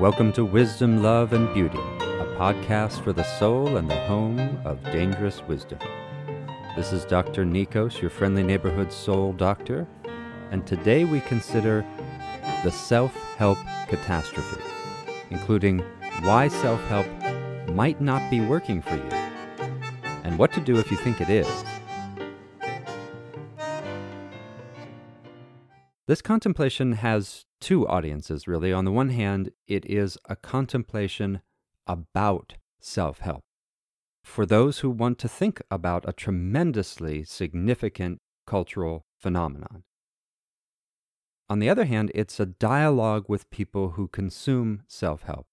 Welcome to Wisdom, Love, and Beauty, a podcast for the soul and the home of dangerous wisdom. This is Dr. Nikos, your friendly neighborhood soul doctor, and today we consider the self-help catastrophe, including why self-help might not be working for you, and what to do if you think it is. This contemplation has two audiences, really. On the one hand, it is a contemplation about self-help, for those who want to think about a tremendously significant cultural phenomenon. On the other hand, it's a dialogue with people who consume self-help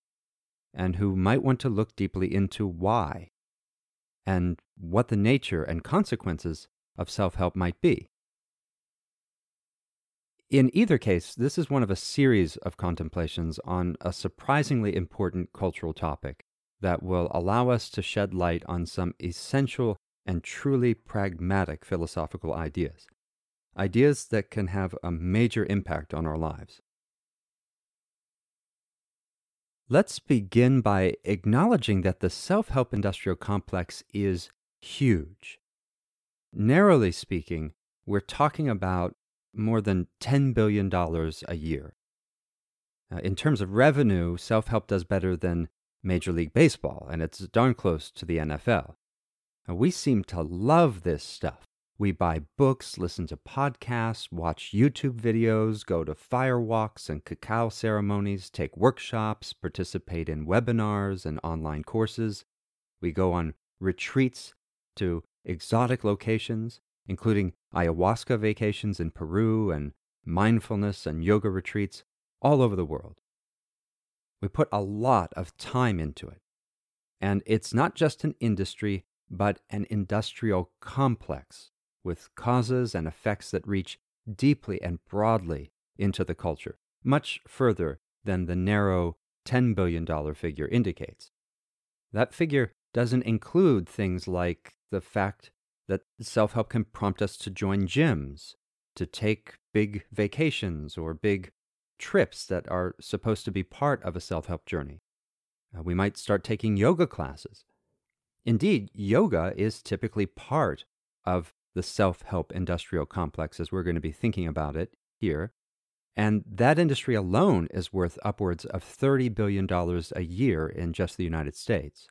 and who might want to look deeply into why and what the nature and consequences of self-help might be. In either case, this is one of a series of contemplations on a surprisingly important cultural topic that will allow us to shed light on some essential and truly pragmatic philosophical ideas, ideas that can have a major impact on our lives. Let's begin by acknowledging that the self-help industrial complex is huge. Narrowly speaking, we're talking about more than $10 billion a year. In terms of revenue, self-help does better than Major League Baseball, and it's darn close to the NFL. We seem to love this stuff. We buy books, listen to podcasts, watch YouTube videos, go to firewalks and cacao ceremonies, take workshops, participate in webinars and online courses. We go on retreats to exotic locations, including ayahuasca vacations in Peru and mindfulness and yoga retreats all over the world. We put a lot of time into it. And it's not just an industry, but an industrial complex with causes and effects that reach deeply and broadly into the culture, much further than the narrow $10 billion figure indicates. That figure doesn't include things like the fact that self-help can prompt us to join gyms, to take big vacations or big trips that are supposed to be part of a self-help journey. We might start taking yoga classes. Indeed, yoga is typically part of the self-help industrial complex as we're going to be thinking about it here. And that industry alone is worth upwards of $30 billion a year in just the United States.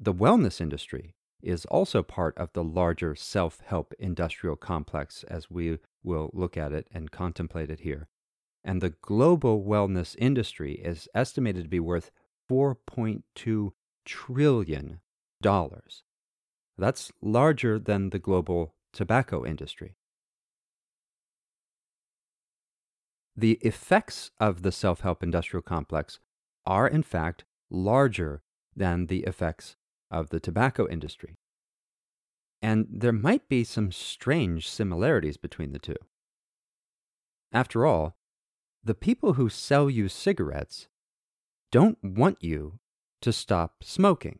The wellness industry is also part of the larger self-help industrial complex as we will look at it and contemplate it here. And the global wellness industry is estimated to be worth $4.2 trillion. That's larger than the global tobacco industry. The effects of the self-help industrial complex are, in fact, larger than the effects of the tobacco industry. And there might be some strange similarities between the two. After all, the people who sell you cigarettes don't want you to stop smoking.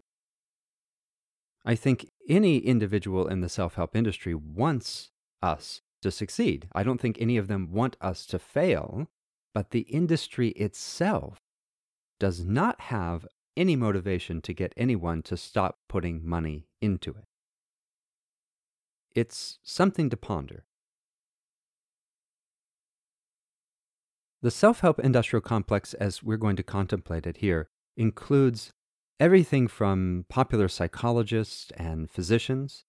I think any individual in the self-help industry wants us to succeed. I don't think any of them want us to fail, but the industry itself does not have any motivation to get anyone to stop putting money into it. It's something to ponder. The self-help industrial complex, as we're going to contemplate it here, includes everything from popular psychologists and physicians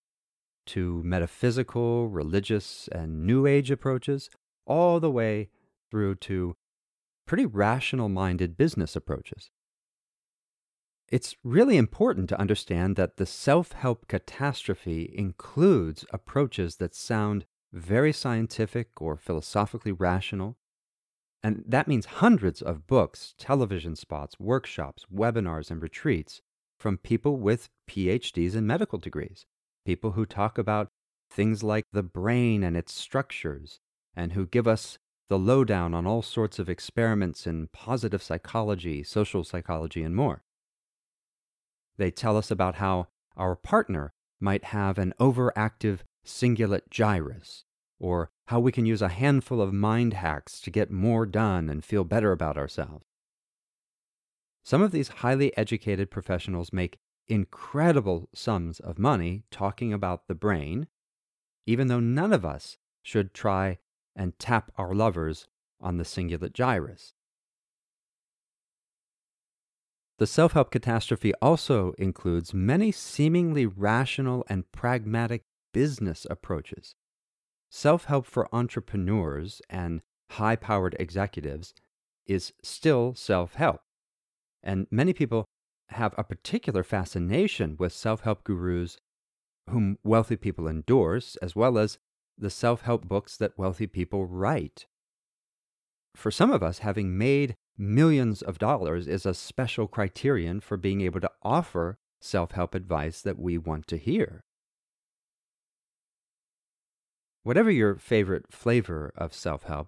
to metaphysical, religious, and New Age approaches, all the way through to pretty rational-minded business approaches. It's really important to understand that the self-help catastrophe includes approaches that sound very scientific or philosophically rational, and that means hundreds of books, television spots, workshops, webinars, and retreats from people with PhDs and medical degrees, people who talk about things like the brain and its structures, and who give us the lowdown on all sorts of experiments in positive psychology, social psychology, and more. They tell us about how our partner might have an overactive cingulate gyrus, or how we can use a handful of mind hacks to get more done and feel better about ourselves, Some of these highly educated professionals make incredible sums of money talking about the brain, even though none of us should try and tap our lovers on the cingulate gyrus. The self-help catastrophe also includes many seemingly rational and pragmatic business approaches. Self-help for entrepreneurs and high-powered executives is still self-help. And many people have a particular fascination with self-help gurus whom wealthy people endorse, as well as the self-help books that wealthy people write. For some of us, having made millions of dollars is a special criterion for being able to offer self-help advice that we want to hear. Whatever your favorite flavor of self-help,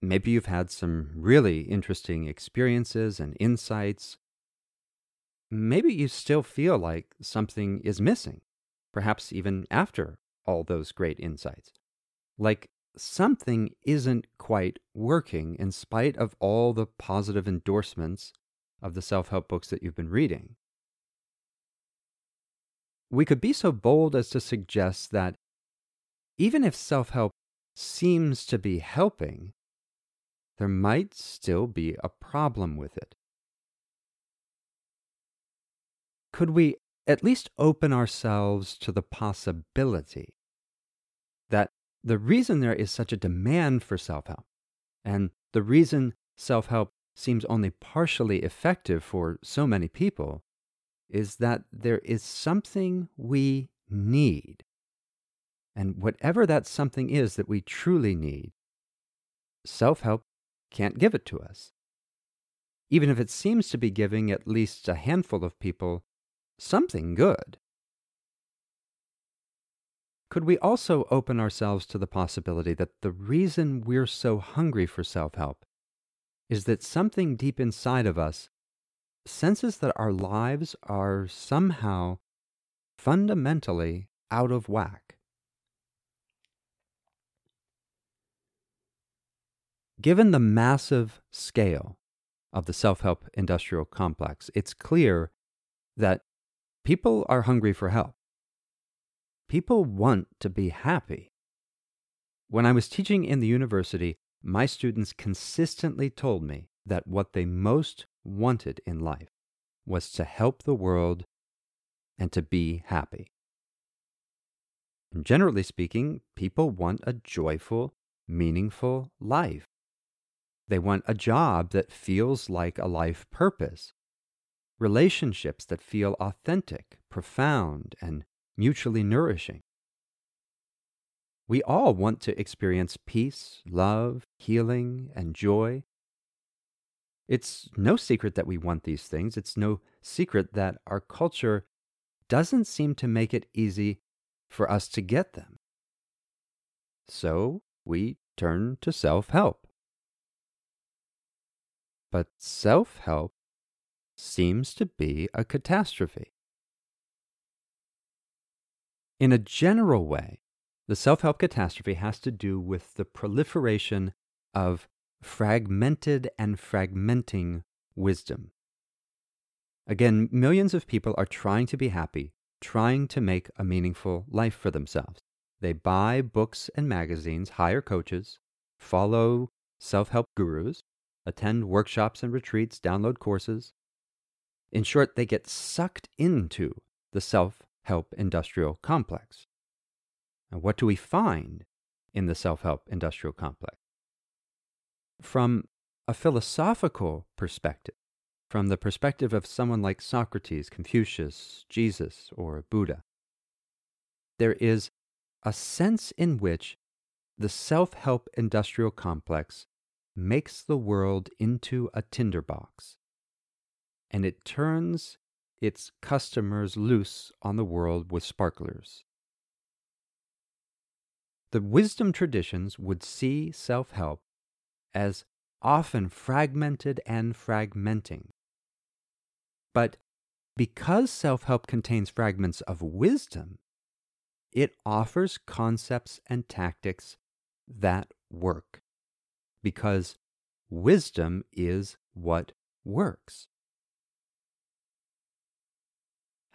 maybe you've had some really interesting experiences and insights. Maybe you still feel like something is missing, perhaps even after all those great insights. Like something isn't quite working in spite of all the positive endorsements of the self-help books that you've been reading. We could be so bold as to suggest that even if self-help seems to be helping, there might still be a problem with it. Could we at least open ourselves to the possibility that the reason there is such a demand for self-help, and the reason self-help seems only partially effective for so many people, is that there is something we need. And whatever that something is that we truly need, self-help can't give it to us. Even if it seems to be giving at least a handful of people something good. Could we also open ourselves to the possibility that the reason we're so hungry for self-help is that something deep inside of us senses that our lives are somehow fundamentally out of whack? Given the massive scale of the self-help industrial complex, it's clear that people are hungry for help. People want to be happy. When I was teaching in the university, my students consistently told me that what they most wanted in life was to help the world and to be happy. And generally speaking, people want a joyful, meaningful life. They want a job that feels like a life purpose, relationships that feel authentic, profound, and mutually nourishing. We all want to experience peace, love, healing, and joy. It's no secret that we want these things. It's no secret that our culture doesn't seem to make it easy for us to get them. So we turn to self-help. But self-help seems to be a catastrophe. In a general way, the self-help catastrophe has to do with the proliferation of fragmented and fragmenting wisdom. Again, millions of people are trying to be happy, trying to make a meaningful life for themselves. They buy books and magazines, hire coaches, follow self-help gurus, attend workshops and retreats, download courses. In short, they get sucked into the self-help industrial complex. And what do we find in the self-help industrial complex? From a philosophical perspective, from the perspective of someone like Socrates, Confucius, Jesus, or Buddha, there is a sense in which the self-help industrial complex makes the world into a tinderbox, and it turns its customers loose on the world with sparklers. The wisdom traditions would see self-help as often fragmented and fragmenting. But because self-help contains fragments of wisdom, it offers concepts and tactics that work. Because wisdom is what works.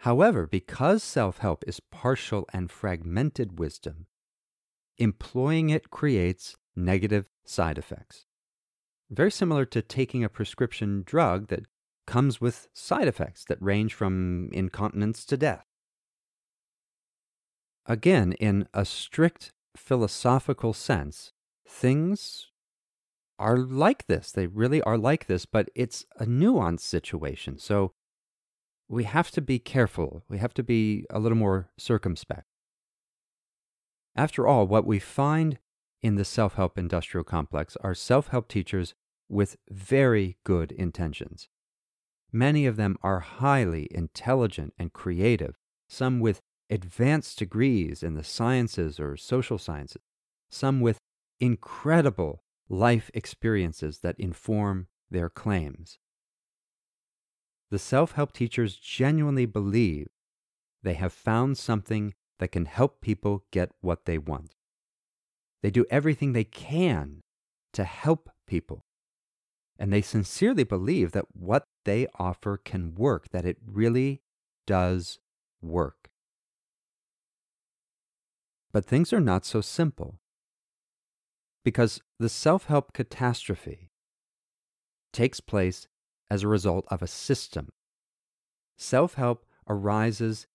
However, because self-help is partial and fragmented wisdom, employing it creates negative side effects. Very similar to taking a prescription drug that comes with side effects that range from incontinence to death. Again, in a strict philosophical sense, things are like this. They really are like this, but it's a nuanced situation. So we have to be careful. We have to be a little more circumspect. After all, what we find in the self-help industrial complex are self-help teachers with very good intentions. Many of them are highly intelligent and creative, some with advanced degrees in the sciences or social sciences, some with incredible life experiences that inform their claims. The self-help teachers genuinely believe they have found something that can help people get what they want. They do everything they can to help people, and they sincerely believe that what they offer can work, that it really does work. But things are not so simple, because the self-help catastrophe takes place as a result of a system. Self-help arises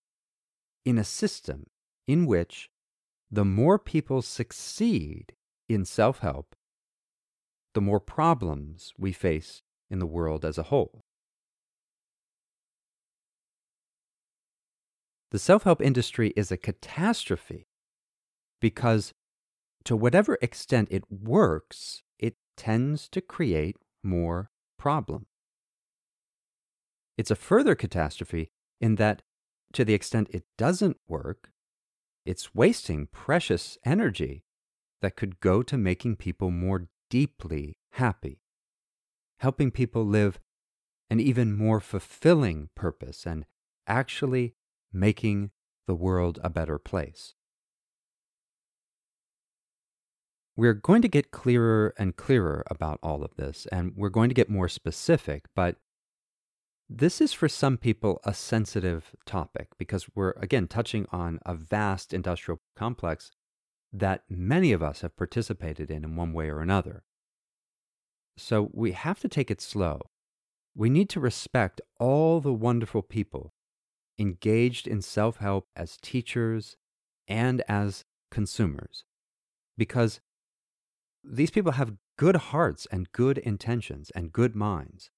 in a system in which the more people succeed in self-help, the more problems we face in the world as a whole. The self-help industry is a catastrophe because, to whatever extent it works, it tends to create more problems. It's a further catastrophe in that, to the extent it doesn't work, it's wasting precious energy that could go to making people more deeply happy, helping people live an even more fulfilling purpose and actually making the world a better place. We're going to get clearer and clearer about all of this, and we're going to get more specific, but this is for some people a sensitive topic because we're, again, touching on a vast industrial complex that many of us have participated in one way or another. So we have to take it slow. We need to respect all the wonderful people engaged in self-help as teachers and as consumers, because these people have good hearts and good intentions and good minds.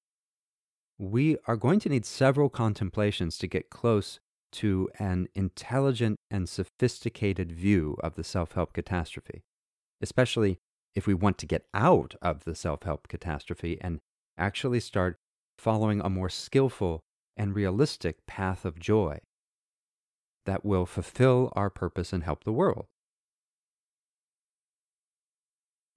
We are going to need several contemplations to get close to an intelligent and sophisticated view of the self-help catastrophe, especially if we want to get out of the self-help catastrophe and actually start following a more skillful and realistic path of joy that will fulfill our purpose and help the world.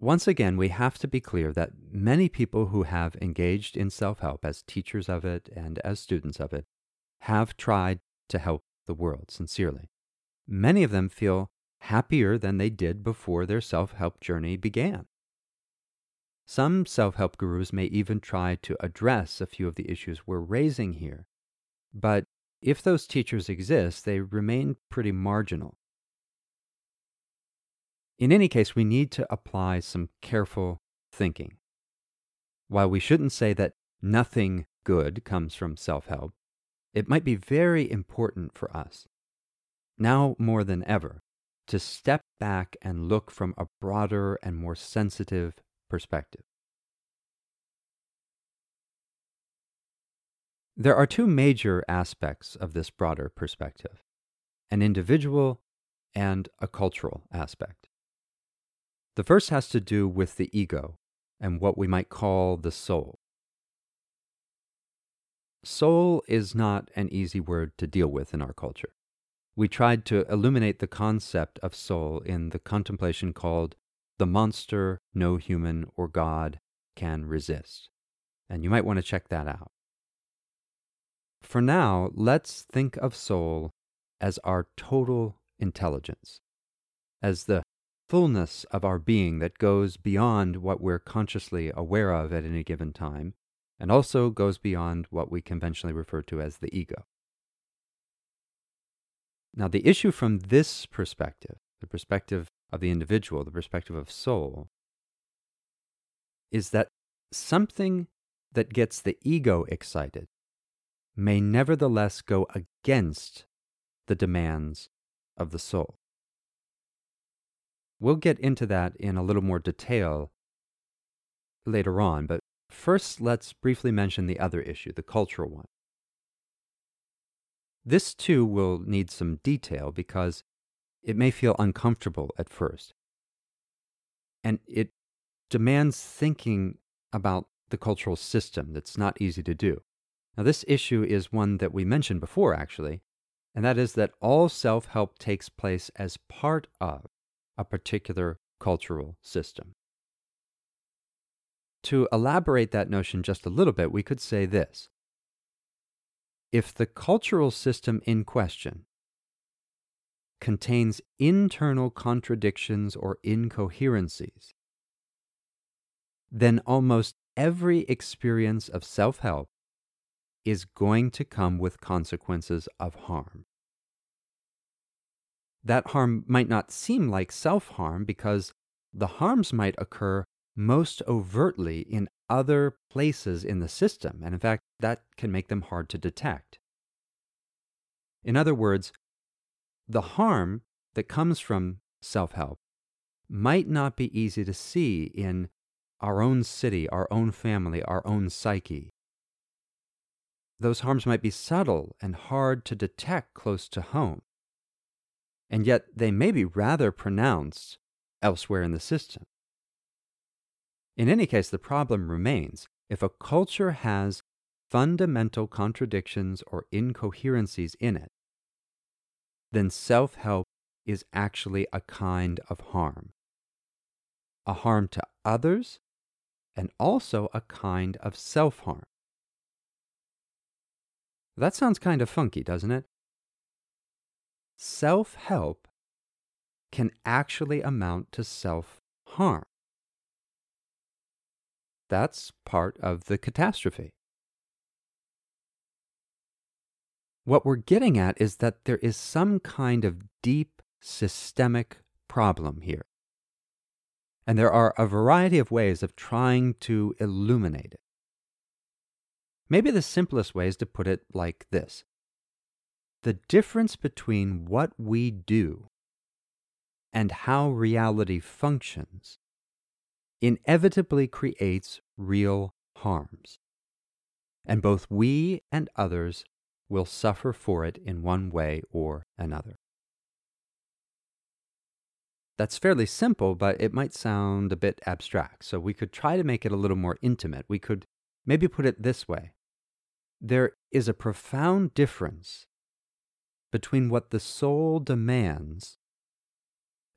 Once again, we have to be clear that many people who have engaged in self-help as teachers of it and as students of it have tried to help the world sincerely. Many of them feel happier than they did before their self-help journey began. Some self-help gurus may even try to address a few of the issues we're raising here, but if those teachers exist, they remain pretty marginal. In any case, we need to apply some careful thinking. While we shouldn't say that nothing good comes from self-help, it might be very important for us, now more than ever, to step back and look from a broader and more sensitive perspective. There are two major aspects of this broader perspective, an individual and a cultural aspect. The first has to do with the ego and what we might call the soul. Soul is not an easy word to deal with in our culture. We tried to illuminate the concept of soul in the contemplation called The Monster No Human or God Can Resist, and you might want to check that out. For now, let's think of soul as our total intelligence, as the fullness of our being that goes beyond what we're consciously aware of at any given time, and also goes beyond what we conventionally refer to as the ego. Now, the issue from this perspective, the perspective of the individual, the perspective of soul, is that something that gets the ego excited may nevertheless go against the demands of the soul. We'll get into that in a little more detail later on, but first let's briefly mention the other issue, the cultural one. This too will need some detail because it may feel uncomfortable at first, and it demands thinking about the cultural system that's not easy to do. Now, this issue is one that we mentioned before, actually, and that is that all self-help takes place as part of a particular cultural system. To elaborate that notion just a little bit, we could say this. If the cultural system in question contains internal contradictions or incoherencies, then almost every experience of self-help is going to come with consequences of harm. That harm might not seem like self-harm because the harms might occur most overtly in other places in the system, and in fact, that can make them hard to detect. In other words, the harm that comes from self-help might not be easy to see in our own city, our own family, our own psyche. Those harms might be subtle and hard to detect close to home, and yet they may be rather pronounced elsewhere in the system. In any case, the problem remains. If a culture has fundamental contradictions or incoherencies in it, then self-help is actually a kind of harm. A harm to others, and also a kind of self-harm. That sounds kind of funky, doesn't it? Self-help can actually amount to self-harm. That's part of the catastrophe. What we're getting at is that there is some kind of deep systemic problem here. And there are a variety of ways of trying to illuminate it. Maybe the simplest way is to put it like this. The difference between what we do and how reality functions inevitably creates real harms, and both we and others will suffer for it in one way or another. That's fairly simple, but it might sound a bit abstract, so we could try to make it a little more intimate. We could maybe put it this way. There is a profound difference between what the soul demands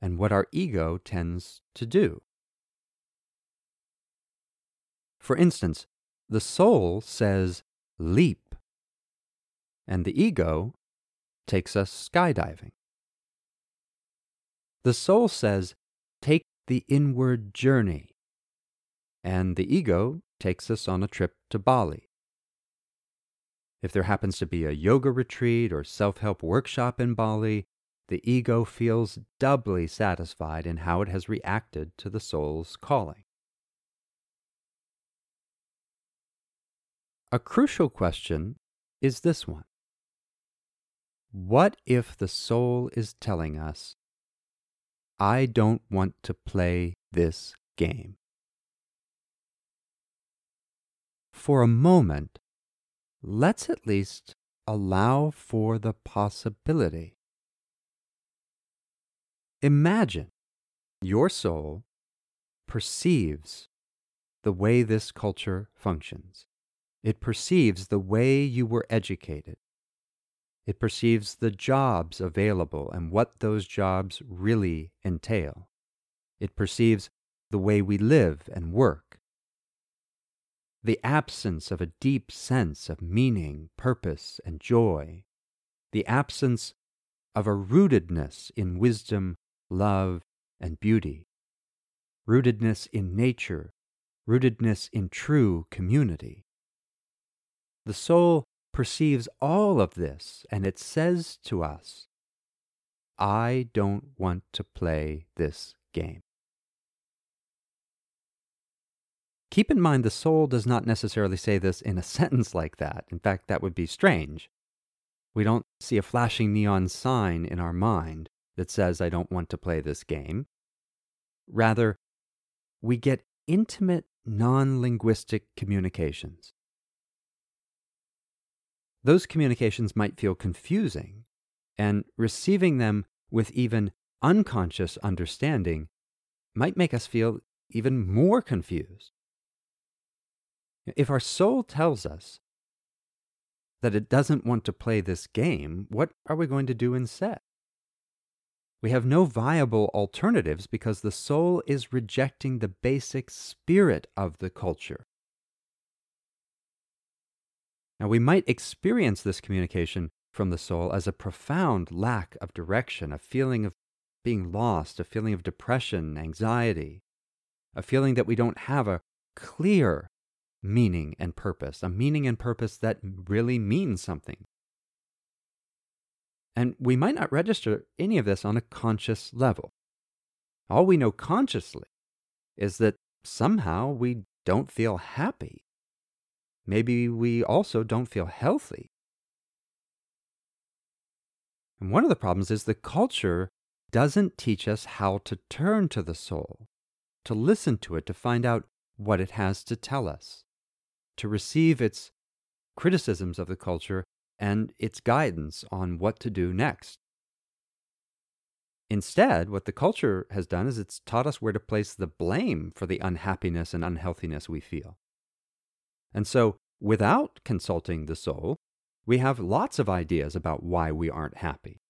and what our ego tends to do. For instance, the soul says, leap, and the ego takes us skydiving. The soul says, take the inward journey, and the ego takes us on a trip to Bali. If there happens to be a yoga retreat or self-help workshop in Bali, the ego feels doubly satisfied in how it has reacted to the soul's calling. A crucial question is this one. What if the soul is telling us, I don't want to play this game? For a moment, let's at least allow for the possibility. Imagine your soul perceives the way this culture functions. It perceives the way you were educated. It perceives the jobs available and what those jobs really entail. It perceives the way we live and work. The absence of a deep sense of meaning, purpose, and joy. The absence of a rootedness in wisdom, love, and beauty. Rootedness in nature. Rootedness in true community. The soul perceives all of this, and it says to us, I don't want to play this game. Keep in mind the soul does not necessarily say this in a sentence like that. In fact, that would be strange. We don't see a flashing neon sign in our mind that says, I don't want to play this game. Rather, we get intimate, non-linguistic communications. Those communications might feel confusing, and receiving them with even unconscious understanding might make us feel even more confused. If our soul tells us that it doesn't want to play this game, what are we going to do instead? We have no viable alternatives because the soul is rejecting the basic spirit of the culture. Now, we might experience this communication from the soul as a profound lack of direction, a feeling of being lost, a feeling of depression, anxiety, a feeling that we don't have a clear meaning and purpose, a meaning and purpose that really means something. And we might not register any of this on a conscious level. All we know consciously is that somehow we don't feel happy. Maybe we also don't feel healthy. And one of the problems is the culture doesn't teach us how to turn to the soul, to listen to it, to find out what it has to tell us, to receive its criticisms of the culture and its guidance on what to do next. Instead, what the culture has done is it's taught us where to place the blame for the unhappiness and unhealthiness we feel. And so, without consulting the soul, we have lots of ideas about why we aren't happy.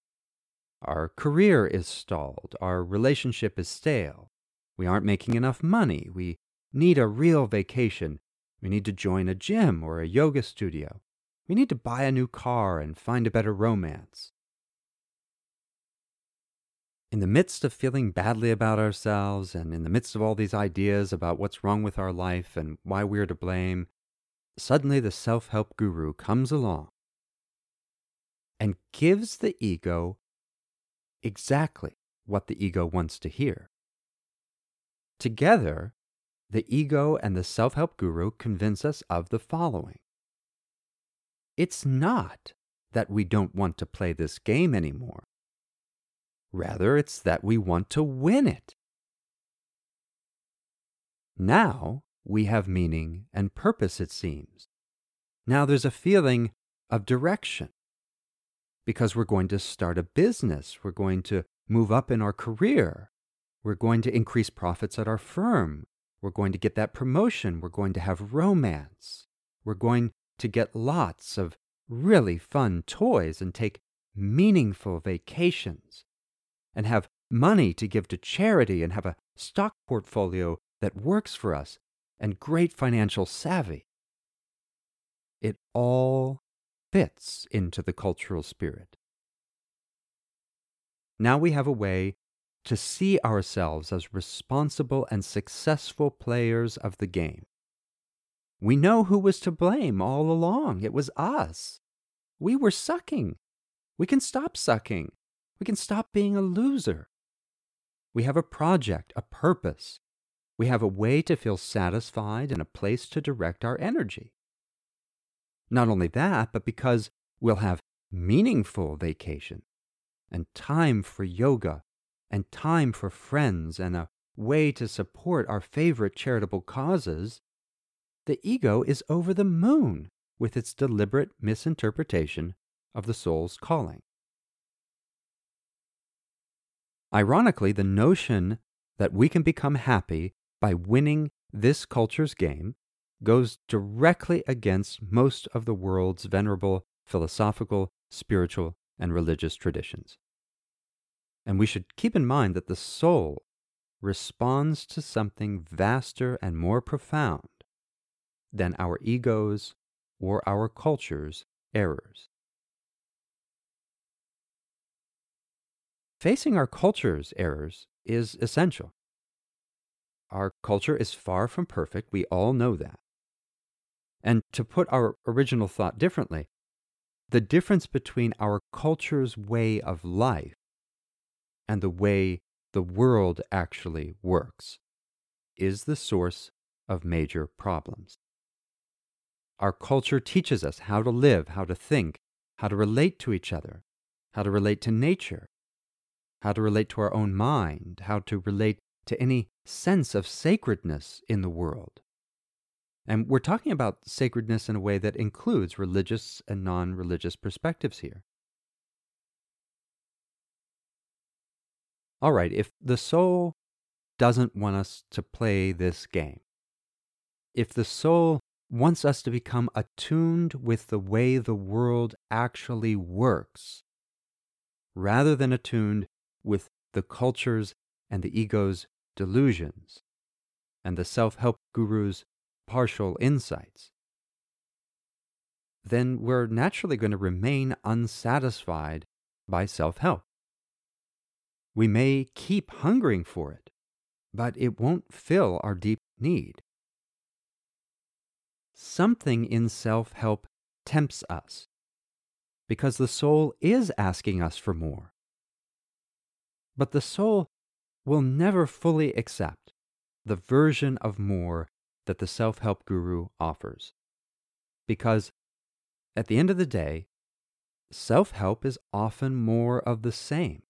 Our career is stalled, our relationship is stale, we aren't making enough money, we need a real vacation, we need to join a gym or a yoga studio. We need to buy a new car and find a better romance. In the midst of feeling badly about ourselves and in the midst of all these ideas about what's wrong with our life and why we're to blame, suddenly the self-help guru comes along and gives the ego exactly what the ego wants to hear. Together, the ego and the self-help guru convince us of the following. It's not that we don't want to play this game anymore. Rather, it's that we want to win it. Now we have meaning and purpose, it seems. Now there's a feeling of direction. Because we're going to start a business, we're going to move up in our career, we're going to increase profits at our firm, we're going to get that promotion, we're going to have romance, we're going to get lots of really fun toys and take meaningful vacations and have money to give to charity and have a stock portfolio that works for us and great financial savvy. It all fits into the cultural spirit. Now we have a way to see ourselves as responsible and successful players of the game. We know who was to blame all along. It was us. We were sucking. We can stop sucking. We can stop being a loser. We have a project, a purpose. We have a way to feel satisfied and a place to direct our energy. Not only that, but because we'll have meaningful vacation and time for yoga and time for friends and a way to support our favorite charitable causes, the ego is over the moon with its deliberate misinterpretation of the soul's calling. Ironically, the notion that we can become happy by winning this culture's game goes directly against most of the world's venerable philosophical, spiritual, and religious traditions. And we should keep in mind that the soul responds to something vaster and more profound than our egos or our culture's errors. Facing our culture's errors is essential. Our culture is far from perfect, we all know that. And to put our original thought differently, the difference between our culture's way of life and the way the world actually works is the source of major problems. Our culture teaches us how to live, how to think, how to relate to each other, how to relate to nature, how to relate to our own mind, how to relate to any sense of sacredness in the world. And we're talking about sacredness in a way that includes religious and non-religious perspectives here. All right, if the soul doesn't want us to play this game, if the soul wants us to become attuned with the way the world actually works, rather than attuned with the culture's and the ego's delusions and the self-help guru's partial insights, then we're naturally going to remain unsatisfied by self-help. We may keep hungering for it, but it won't fill our deep need. Something in self-help tempts us, because the soul is asking us for more. But the soul will never fully accept the version of more that the self-help guru offers, because at the end of the day, self-help is often more of the same,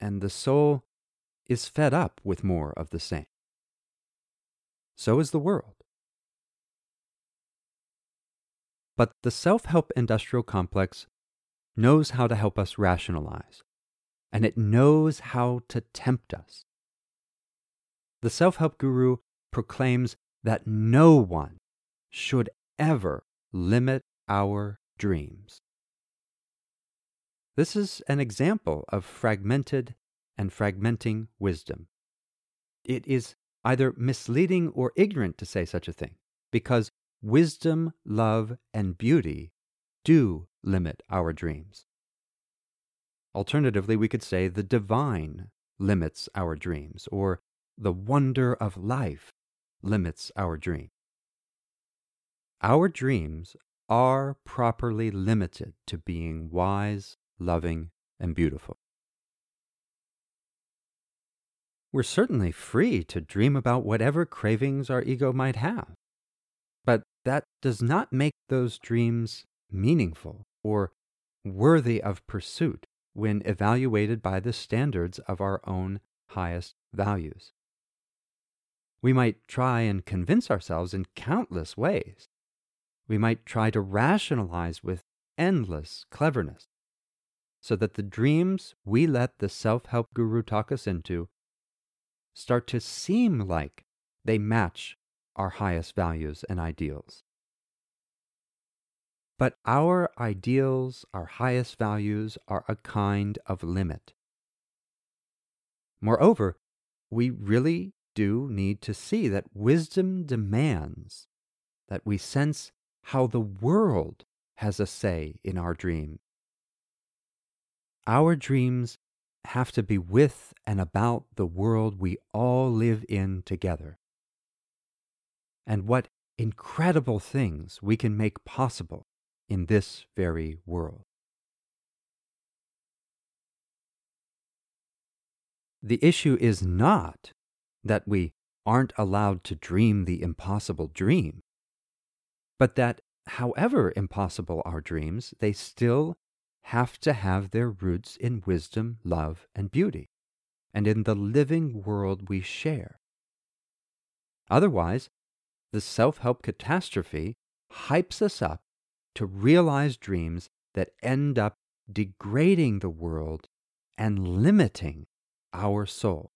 and the soul is fed up with more of the same. So is the world. But the self-help industrial complex knows how to help us rationalize, and it knows how to tempt us. The self-help guru proclaims that no one should ever limit our dreams. This is an example of fragmented and fragmenting wisdom. It is either misleading or ignorant to say such a thing, because wisdom, love, and beauty do limit our dreams. Alternatively, we could say the divine limits our dreams, or the wonder of life limits our dream. Our dreams are properly limited to being wise, loving, and beautiful. We're certainly free to dream about whatever cravings our ego might have, but that does not make those dreams meaningful or worthy of pursuit when evaluated by the standards of our own highest values. We might try and convince ourselves in countless ways. We might try to rationalize with endless cleverness, so that the dreams we let the self-help guru talk us into start to seem like they match our highest values and ideals. But our ideals, our highest values, are a kind of limit. Moreover, we really do need to see that wisdom demands that we sense how the world has a say in our dream. Our dreams have to be with and about the world we all live in together. And what incredible things we can make possible in this very world. The issue is not that we aren't allowed to dream the impossible dream, but that however impossible our dreams, they still have to have their roots in wisdom, love, and beauty, and in the living world we share. Otherwise, the self-help catastrophe hypes us up to realize dreams that end up degrading the world and limiting our soul.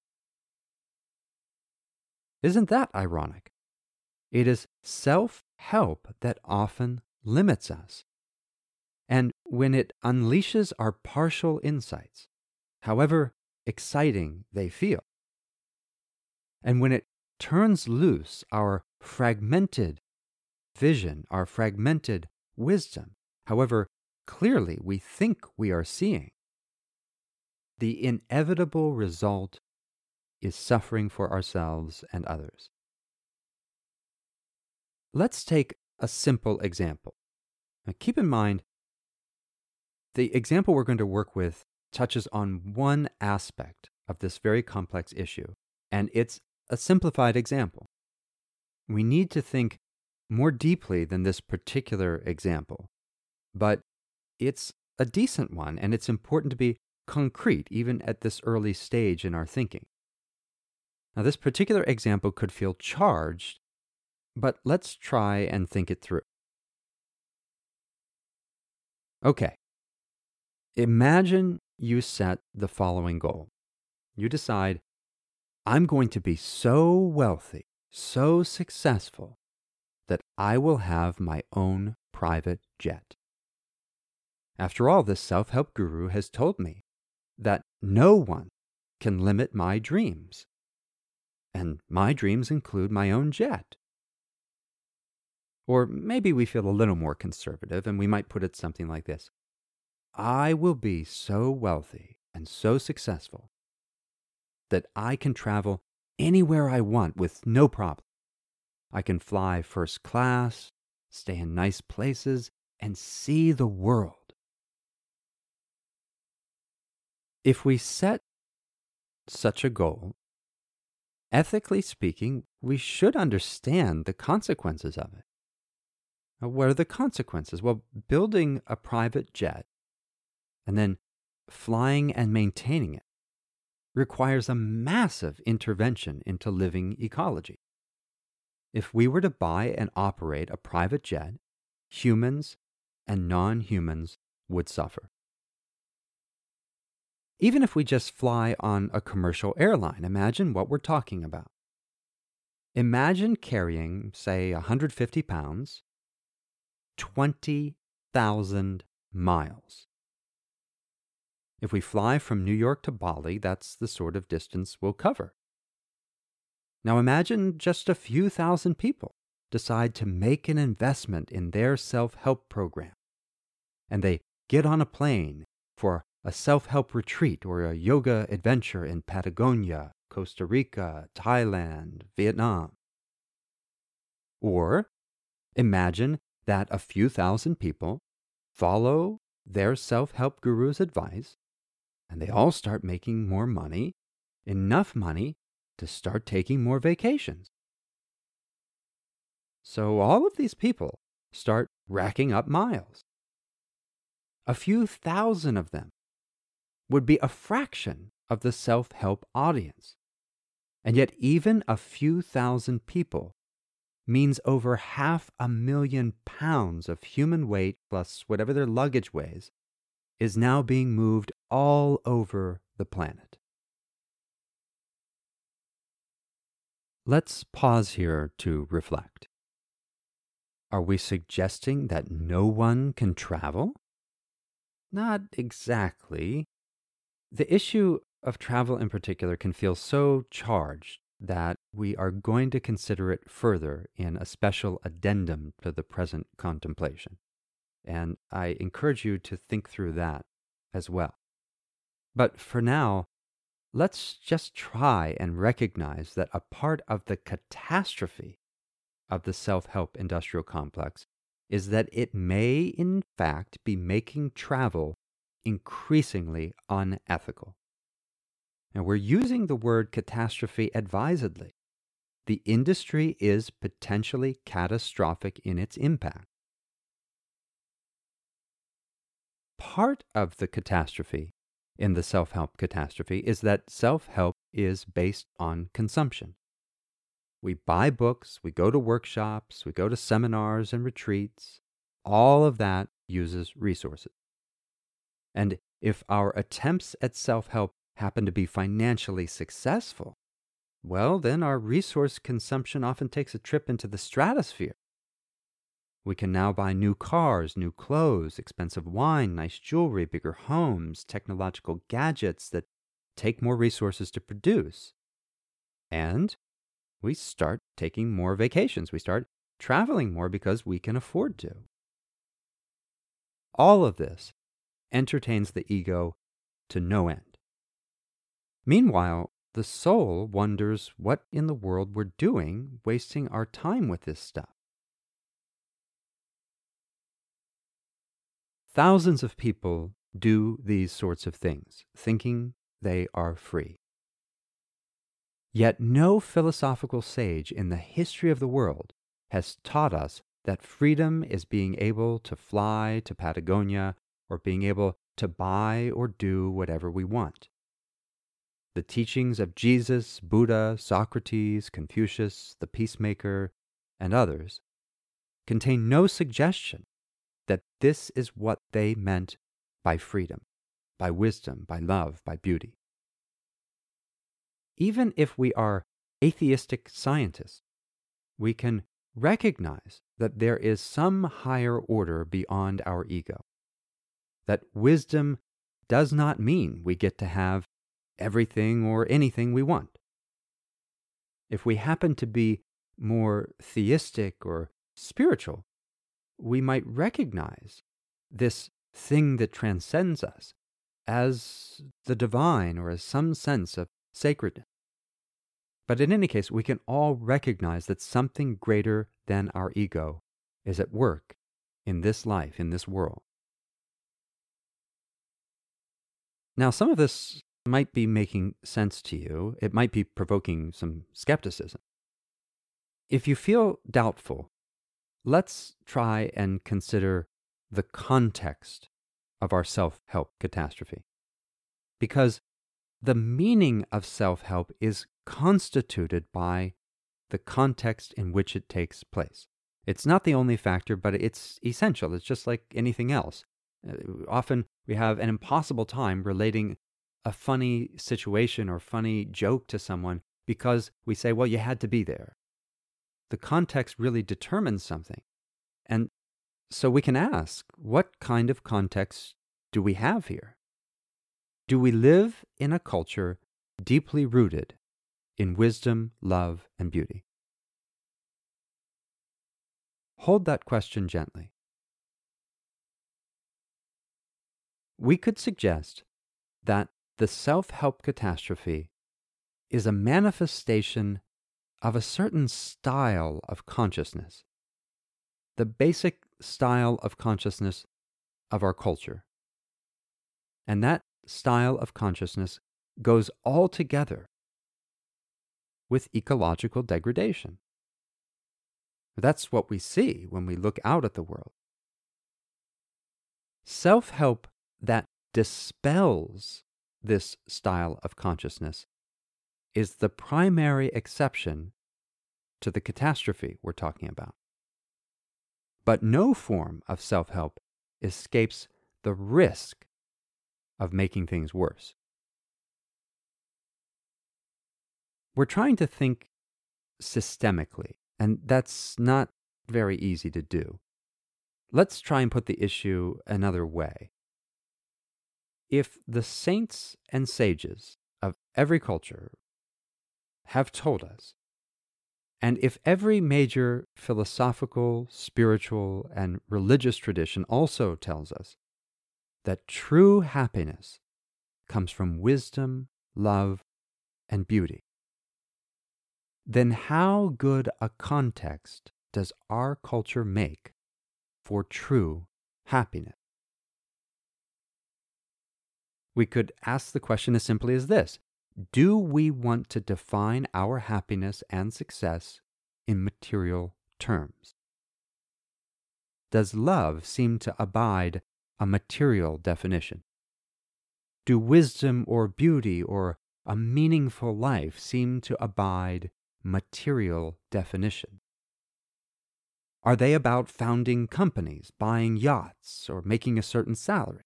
Isn't that ironic? It is self-help that often limits us. And when it unleashes our partial insights, however exciting they feel, and when it turns loose our fragmented vision, our fragmented wisdom, however clearly we think we are seeing, the inevitable result is suffering for ourselves and others. Let's take a simple example. Now, keep in mind, the example we're going to work with touches on one aspect of this very complex issue, and it's a simplified example. We need to think more deeply than this particular example, but it's a decent one, and it's important to be concrete even at this early stage in our thinking. Now, this particular example could feel charged, but let's try and think it through. Okay, imagine you set the following goal. You decide, I'm going to be so wealthy, so successful, that I will have my own private jet. After all, this self-help guru has told me that no one can limit my dreams. And my dreams include my own jet. Or maybe we feel a little more conservative, and we might put it something like this. I will be so wealthy and so successful that I can travel anywhere I want with no problem. I can fly first class, stay in nice places, and see the world. If we set such a goal, ethically speaking, we should understand the consequences of it. Now, what are the consequences? Well, building a private jet and then flying and maintaining it requires a massive intervention into living ecology. If we were to buy and operate a private jet, humans and non-humans would suffer. Even if we just fly on a commercial airline, imagine what we're talking about. Imagine carrying, say, 150 pounds, 20,000 miles. If we fly from New York to Bali, that's the sort of distance we'll cover. Now imagine just a few thousand people decide to make an investment in their self-help program, and they get on a plane for a self-help retreat or a yoga adventure in Patagonia, Costa Rica, Thailand, Vietnam. Or imagine that a few thousand people follow their self-help guru's advice, and they all start making more money, enough money to start taking more vacations. So all of these people start racking up miles. A few thousand of them would be a fraction of the self-help audience. And yet even a few thousand people means over 500,000 pounds of human weight, plus whatever their luggage weighs, is now being moved all over the planet. Let's pause here to reflect. Are we suggesting that no one can travel? Not exactly. The issue of travel in particular can feel so charged that we are going to consider it further in a special addendum to the present contemplation. And I encourage you to think through that as well. But for now, let's just try and recognize that a part of the catastrophe of the self-help industrial complex is that it may, in fact, be making travel increasingly unethical. Now, we're using the word catastrophe advisedly. The industry is potentially catastrophic in its impact. Part of the catastrophe in the self-help catastrophe is that self-help is based on consumption. We buy books, we go to workshops, we go to seminars and retreats. All of that uses resources. And if our attempts at self-help happen to be financially successful, well, then our resource consumption often takes a trip into the stratosphere. We can now buy new cars, new clothes, expensive wine, nice jewelry, bigger homes, technological gadgets that take more resources to produce. And we start taking more vacations. We start traveling more because we can afford to. All of this entertains the ego to no end. Meanwhile, the soul wonders what in the world we're doing, wasting our time with this stuff. Thousands of people do these sorts of things, thinking they are free. Yet no philosophical sage in the history of the world has taught us that freedom is being able to fly to Patagonia or being able to buy or do whatever we want. The teachings of Jesus, Buddha, Socrates, Confucius, the Peacemaker, and others contain no suggestion that this is what they meant by freedom, by wisdom, by love, by beauty. Even if we are atheistic scientists, we can recognize that there is some higher order beyond our ego, that wisdom does not mean we get to have everything or anything we want. If we happen to be more theistic or spiritual, we might recognize this thing that transcends us as the divine or as some sense of sacredness. But in any case, we can all recognize that something greater than our ego is at work in this life, in this world. Now, some of this might be making sense to you. It might be provoking some skepticism. If you feel doubtful, let's try and consider the context of our self-help catastrophe. Because the meaning of self-help is constituted by the context in which it takes place. It's not the only factor, but it's essential. It's just like anything else. Often we have an impossible time relating a funny situation or funny joke to someone because we say, well, you had to be there. The context really determines something. And so we can ask, what kind of context do we have here? Do we live in a culture deeply rooted in wisdom, love, and beauty? Hold that question gently. We could suggest that the self-help catastrophe is a manifestation of a certain style of consciousness, the basic style of consciousness of our culture. And that style of consciousness goes all together with ecological degradation. That's what we see when we look out at the world. Self-help that dispels this style of consciousness is the primary exception to the catastrophe we're talking about. But no form of self-help escapes the risk of making things worse. We're trying to think systemically, and that's not very easy to do. Let's try and put the issue another way. If the saints and sages of every culture have told us, and if every major philosophical, spiritual, and religious tradition also tells us that true happiness comes from wisdom, love, and beauty, then how good a context does our culture make for true happiness? We could ask the question as simply as this: do we want to define our happiness and success in material terms? Does love seem to abide a material definition? Do wisdom or beauty or a meaningful life seem to abide material definition? Are they about founding companies, buying yachts, or making a certain salary?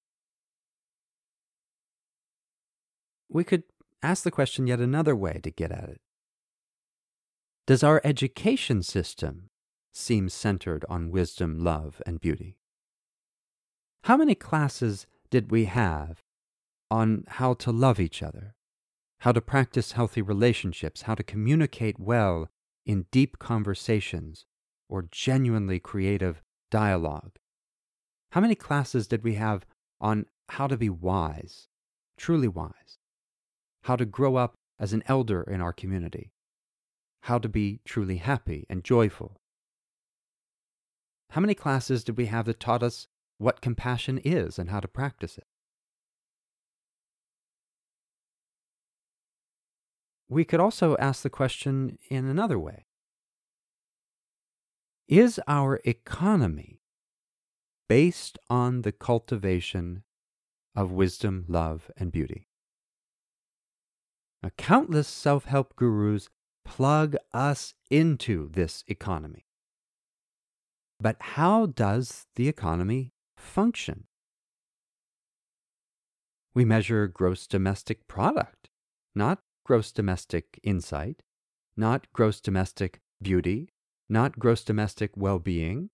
We could ask the question yet another way to get at it. Does our education system seem centered on wisdom, love, and beauty? How many classes did we have on how to love each other, how to practice healthy relationships, how to communicate well in deep conversations or genuinely creative dialogue? How many classes did we have on how to be wise, truly wise, how to grow up as an elder in our community, how to be truly happy and joyful? How many classes did we have that taught us what compassion is and how to practice it? We could also ask the question in another way. Is our economy based on the cultivation of wisdom, love, and beauty? Now, countless self-help gurus plug us into this economy. But how does the economy function? We measure gross domestic product, not gross domestic insight, not gross domestic beauty, not gross domestic well-being,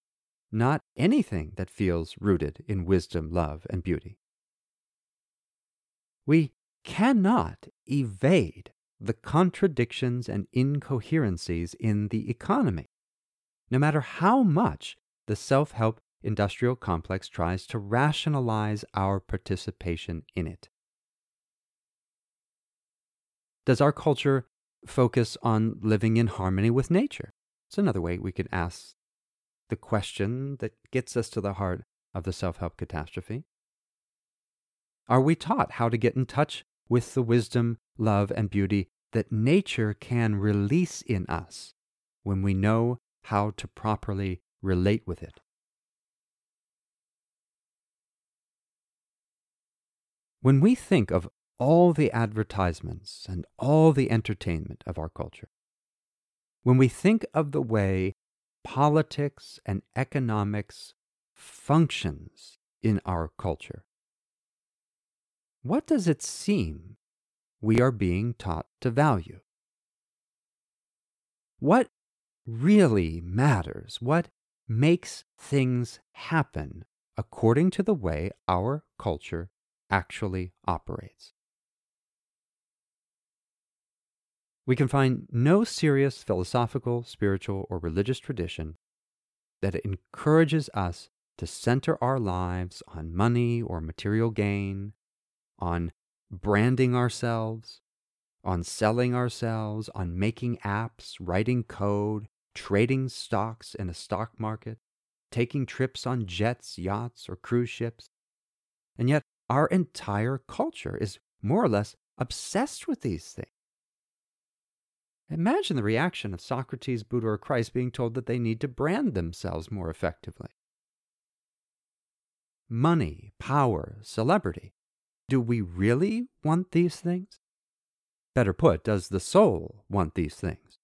not anything that feels rooted in wisdom, love, and beauty. We cannot evade the contradictions and incoherencies in the economy, no matter how much the self-help industrial complex tries to rationalize our participation in it. Does our culture focus on living in harmony with nature? It's another way we could ask the question that gets us to the heart of the self-help catastrophe. Are we taught how to get in touch with the wisdom, love, and beauty that nature can release in us when we know how to properly relate with it? When we think of all the advertisements and all the entertainment of our culture, when we think of the way politics and economics functions in our culture, what does it seem we are being taught to value? What really matters? What makes things happen according to the way our culture actually operates? We can find no serious philosophical, spiritual, or religious tradition that encourages us to center our lives on money or material gain, on branding ourselves, on selling ourselves, on making apps, writing code, trading stocks in a stock market, taking trips on jets, yachts, or cruise ships. And yet, our entire culture is more or less obsessed with these things. Imagine the reaction of Socrates, Buddha, or Christ being told that they need to brand themselves more effectively. Money, power, celebrity. Do we really want these things? Better put, does the soul want these things?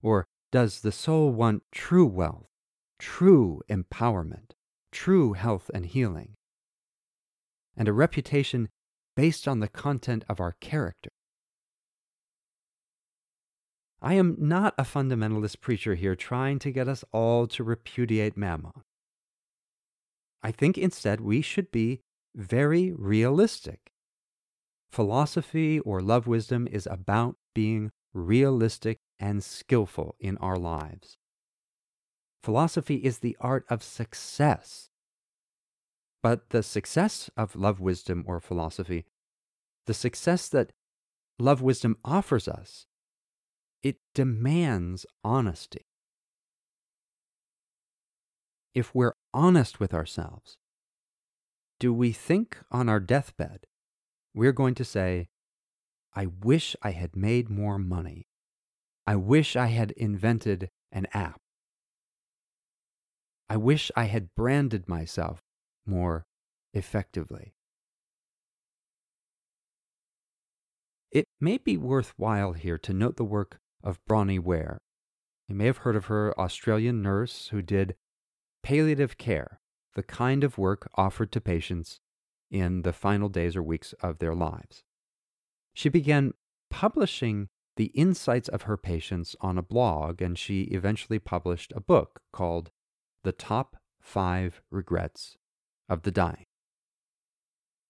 Or does the soul want true wealth, true empowerment, true health and healing, and a reputation based on the content of our character? I am not a fundamentalist preacher here trying to get us all to repudiate Mammon. I think instead we should be very realistic. Philosophy or love wisdom is about being realistic and skillful in our lives. Philosophy is the art of success. But the success of love wisdom or philosophy, the success that love wisdom offers us, it demands honesty. If we're honest with ourselves, do we think on our deathbed we're going to say, I wish I had made more money. I wish I had invented an app. I wish I had branded myself more effectively. It may be worthwhile here to note the work of Bronnie Ware. You may have heard of her, Australian nurse who did palliative care, the kind of work offered to patients in the final days or weeks of their lives. She began publishing the insights of her patients on a blog, and she eventually published a book called The Top Five Regrets of the Dying.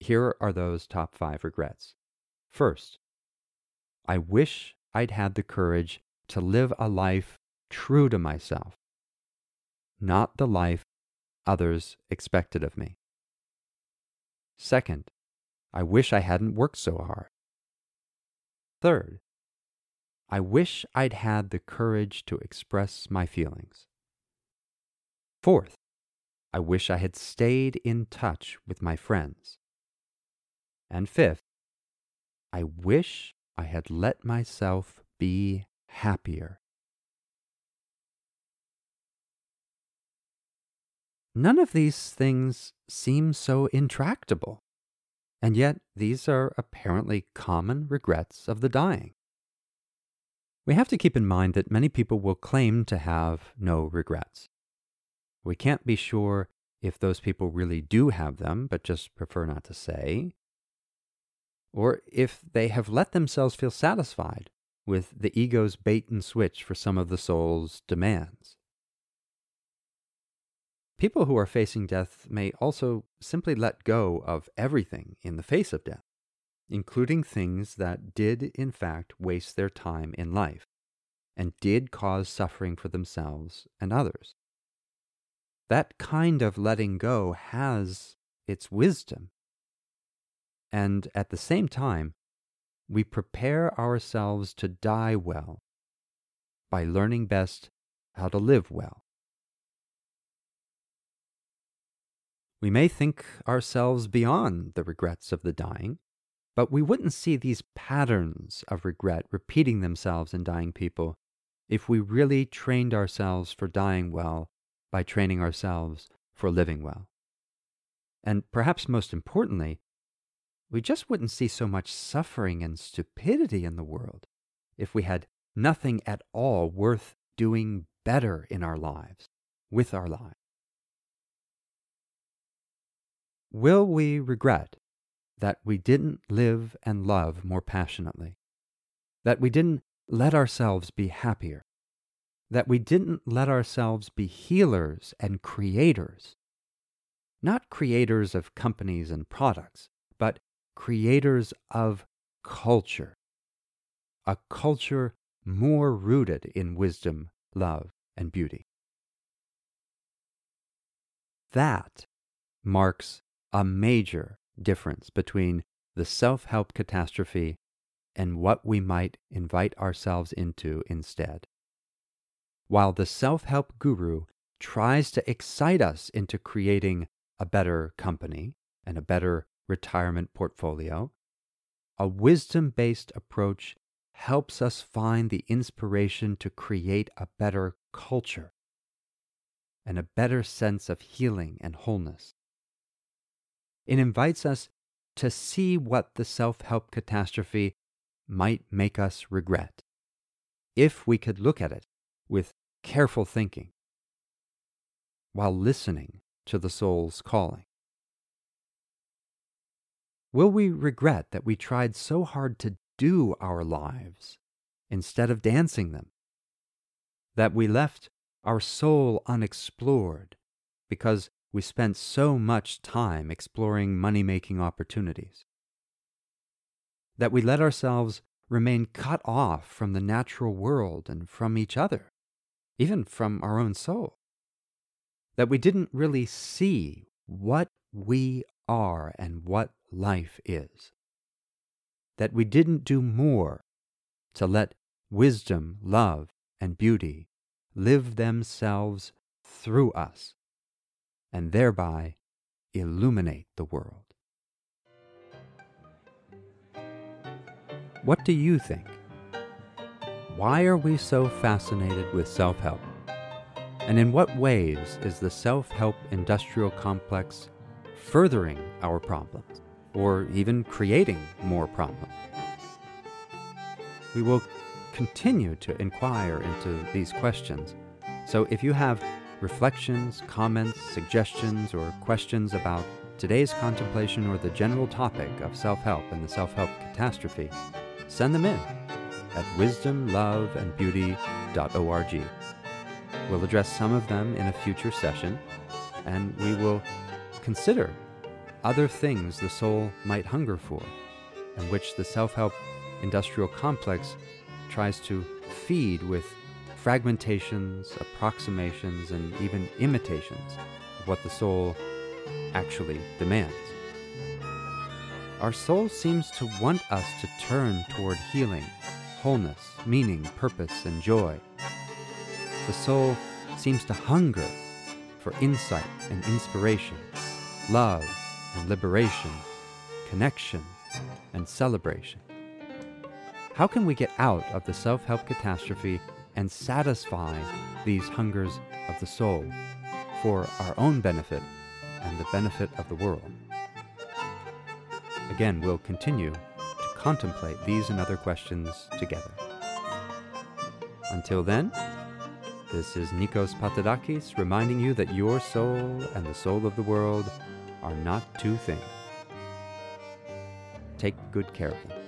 Here are those top five regrets. First, I wish I'd had the courage to live a life true to myself, not the life others expected of me. Second, I wish I hadn't worked so hard. Third, I wish I'd had the courage to express my feelings. Fourth, I wish I had stayed in touch with my friends. And fifth, I wish I had let myself be happier. None of these things seem so intractable, and yet these are apparently common regrets of the dying. We have to keep in mind that many people will claim to have no regrets. We can't be sure if those people really do have them, but just prefer not to say, or if they have let themselves feel satisfied with the ego's bait and switch for some of the soul's demands. People who are facing death may also simply let go of everything in the face of death, including things that did in fact waste their time in life and did cause suffering for themselves and others. That kind of letting go has its wisdom. And at the same time, we prepare ourselves to die well by learning best how to live well. We may think ourselves beyond the regrets of the dying, but we wouldn't see these patterns of regret repeating themselves in dying people if we really trained ourselves for dying well by training ourselves for living well. And perhaps most importantly, we just wouldn't see so much suffering and stupidity in the world if we had nothing at all worth doing better in our lives, with our lives. Will we regret that we didn't live and love more passionately? That we didn't let ourselves be happier? That we didn't let ourselves be healers and creators? Not creators of companies and products, but creators of culture. A culture more rooted in wisdom, love, and beauty. That marks a major difference between the self-help catastrophe and what we might invite ourselves into instead. While the self-help guru tries to excite us into creating a better company and a better retirement portfolio, a wisdom-based approach helps us find the inspiration to create a better culture and a better sense of healing and wholeness. It invites us to see what the self-help catastrophe might make us regret, if we could look at it with careful thinking, while listening to the soul's calling. Will we regret that we tried so hard to do our lives instead of dancing them? That we left our soul unexplored because we spent so much time exploring money-making opportunities? That we let ourselves remain cut off from the natural world and from each other, even from our own soul? That we didn't really see what we are and what life is? That we didn't do more to let wisdom, love, and beauty live themselves through us, and thereby illuminate the world? What do you think? Why are we so fascinated with self-help? And in what ways is the self-help industrial complex furthering our problems, or even creating more problems? We will continue to inquire into these questions, so if you have reflections, comments, suggestions, or questions about today's contemplation or the general topic of self-help and the self-help catastrophe, send them in at wisdomloveandbeauty.org. We'll address some of them in a future session, and we will consider other things the soul might hunger for, and which the self-help industrial complex tries to feed with fragmentations, approximations, and even imitations of what the soul actually demands. Our soul seems to want us to turn toward healing, wholeness, meaning, purpose, and joy. The soul seems to hunger for insight and inspiration, love and liberation, connection and celebration. How can we get out of the self-help catastrophe and satisfy these hungers of the soul for our own benefit and the benefit of the world? Again, we'll continue to contemplate these and other questions together. Until then, this is Nikos Patadakis reminding you that your soul and the soul of the world are not two things. Take good care of them.